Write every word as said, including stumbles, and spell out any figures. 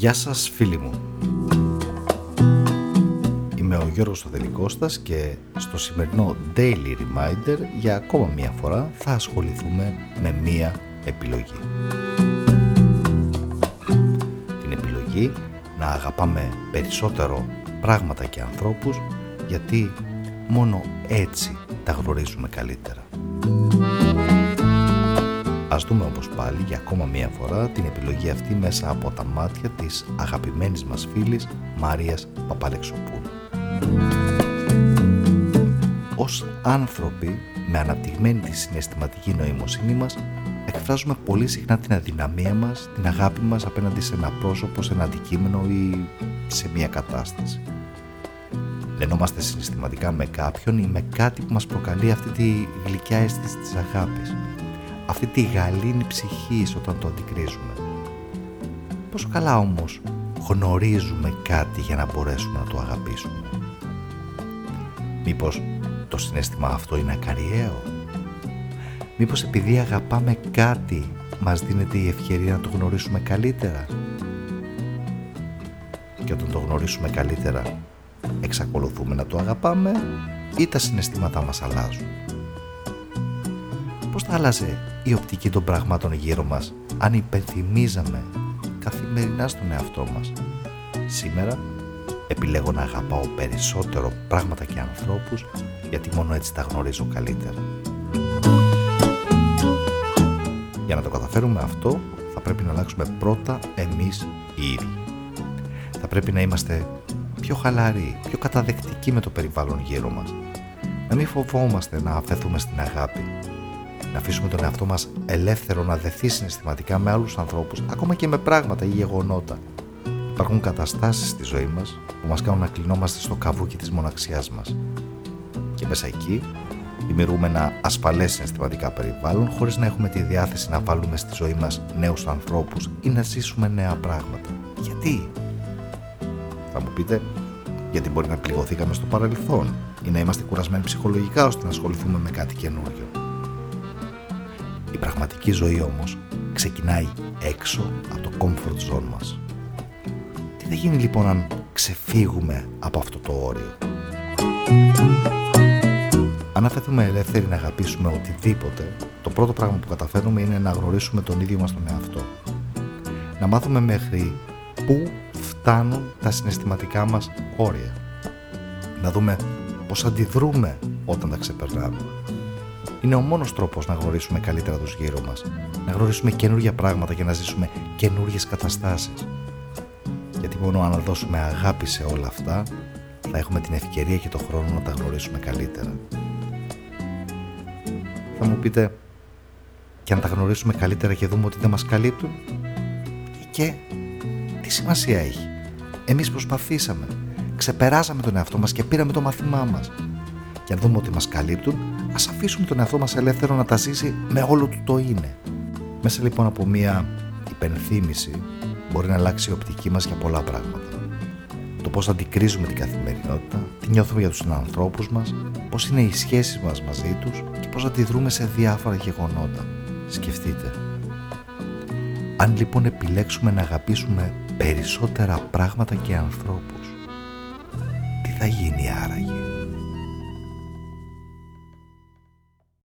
Γεια σας φίλοι μου. Είμαι ο Γιώργος Δελικώστας και στο σημερινό Daily Reminder για ακόμα μία φορά θα ασχοληθούμε με μία επιλογή. Την επιλογή να αγαπάμε περισσότερο πράγματα και ανθρώπους, γιατί μόνο έτσι τα γνωρίζουμε καλύτερα. Ας δούμε όμως πάλι για ακόμα μία φορά την επιλογή αυτή μέσα από τα μάτια της αγαπημένης μας φίλης Μαρίας Παπαλεξοπούλου. Ως άνθρωποι με αναπτυγμένη τη συναισθηματική νοημοσύνη μας, εκφράζουμε πολύ συχνά την αδυναμία μας, την αγάπη μας απέναντι σε ένα πρόσωπο, σε ένα αντικείμενο ή σε μία κατάσταση. Λενόμαστε συναισθηματικά με κάποιον ή με κάτι που μας προκαλεί αυτή τη γλυκιά αίσθηση της αγάπης, αυτή τη γαλήνη ψυχής όταν το αντικρίζουμε. Πόσο καλά όμως γνωρίζουμε κάτι για να μπορέσουμε να το αγαπήσουμε? Μήπως το συναίσθημα αυτό είναι ακαριαίο? Μήπως επειδή αγαπάμε κάτι μας δίνεται η ευκαιρία να το γνωρίσουμε καλύτερα? Και όταν το γνωρίσουμε καλύτερα, εξακολουθούμε να το αγαπάμε ή τα συναισθήματά μας αλλάζουν? Πώς θα άλλαζε η οπτική των πραγμάτων γύρω μας αν υπενθυμίζαμε καθημερινά στον εαυτό μας: σήμερα επιλέγω να αγαπάω περισσότερο πράγματα και ανθρώπους, γιατί μόνο έτσι τα γνωρίζω καλύτερα. Για να το καταφέρουμε αυτό, θα πρέπει να αλλάξουμε πρώτα εμείς οι ίδιοι. Θα πρέπει να είμαστε πιο χαλαροί, πιο καταδεκτικοί με το περιβάλλον γύρω μας. Να μην φοβόμαστε να αφαιθούμε στην αγάπη. Να αφήσουμε τον εαυτό μας ελεύθερο να δεθεί συναισθηματικά με άλλους ανθρώπους, ακόμα και με πράγματα ή γεγονότα. Υπάρχουν καταστάσεις στη ζωή μας που μας κάνουν να κλεινόμαστε στο καβούκι της μοναξιάς μας. Και μέσα εκεί δημιουργούμε ένα ασφαλές συναισθηματικά περιβάλλον, χωρίς να έχουμε τη διάθεση να βάλουμε στη ζωή μας νέους ανθρώπους ή να ζήσουμε νέα πράγματα. Γιατί? Θα μου πείτε, γιατί μπορεί να πληγωθήκαμε στο παρελθόν ή να είμαστε κουρασμένοι ψυχολογικά ώστε να ασχοληθούμε με κάτι καινούριο. Η πραγματική ζωή όμως ξεκινάει έξω από το comfort zone μας. Τι θα γίνει λοιπόν αν ξεφύγουμε από αυτό το όριο? Αν αφαιθούμε ελεύθεροι να αγαπήσουμε οτιδήποτε, το πρώτο πράγμα που καταφέρνουμε είναι να γνωρίσουμε τον ίδιο μας τον εαυτό. Να μάθουμε μέχρι πού φτάνουν τα συναισθηματικά μας όρια. Να δούμε πώς αντιδρούμε όταν τα ξεπερνάμε. Είναι ο μόνος τρόπος να γνωρίσουμε καλύτερα τους γύρω μας, να γνωρίσουμε καινούργια πράγματα και να ζήσουμε καινούργιες καταστάσεις. Γιατί μόνο αν δώσουμε αγάπη σε όλα αυτά, θα έχουμε την ευκαιρία και τον χρόνο να τα γνωρίσουμε καλύτερα. Θα μου πείτε, και αν τα γνωρίσουμε καλύτερα και δούμε ότι δεν μας καλύπτουν? Και τι σημασία έχει? Εμείς προσπαθήσαμε, ξεπεράσαμε τον εαυτό μας και πήραμε το μαθημά μας. Και αν δούμε ότι μας καλύπτουν, ας αφήσουμε τον εαυτό μας ελεύθερο να τα ζήσει με όλο του το είναι. Μέσα λοιπόν από μία υπενθύμηση μπορεί να αλλάξει η οπτική μας για πολλά πράγματα. Το πώς αντικρίζουμε την καθημερινότητα, τι νιώθουμε για τους συνανθρώπους μας, πώς είναι οι σχέσεις μας μαζί τους και πώς αντιδρούμε σε διάφορα γεγονότα. Σκεφτείτε. Αν λοιπόν επιλέξουμε να αγαπήσουμε περισσότερα πράγματα και ανθρώπους, τι θα γίνει άραγε?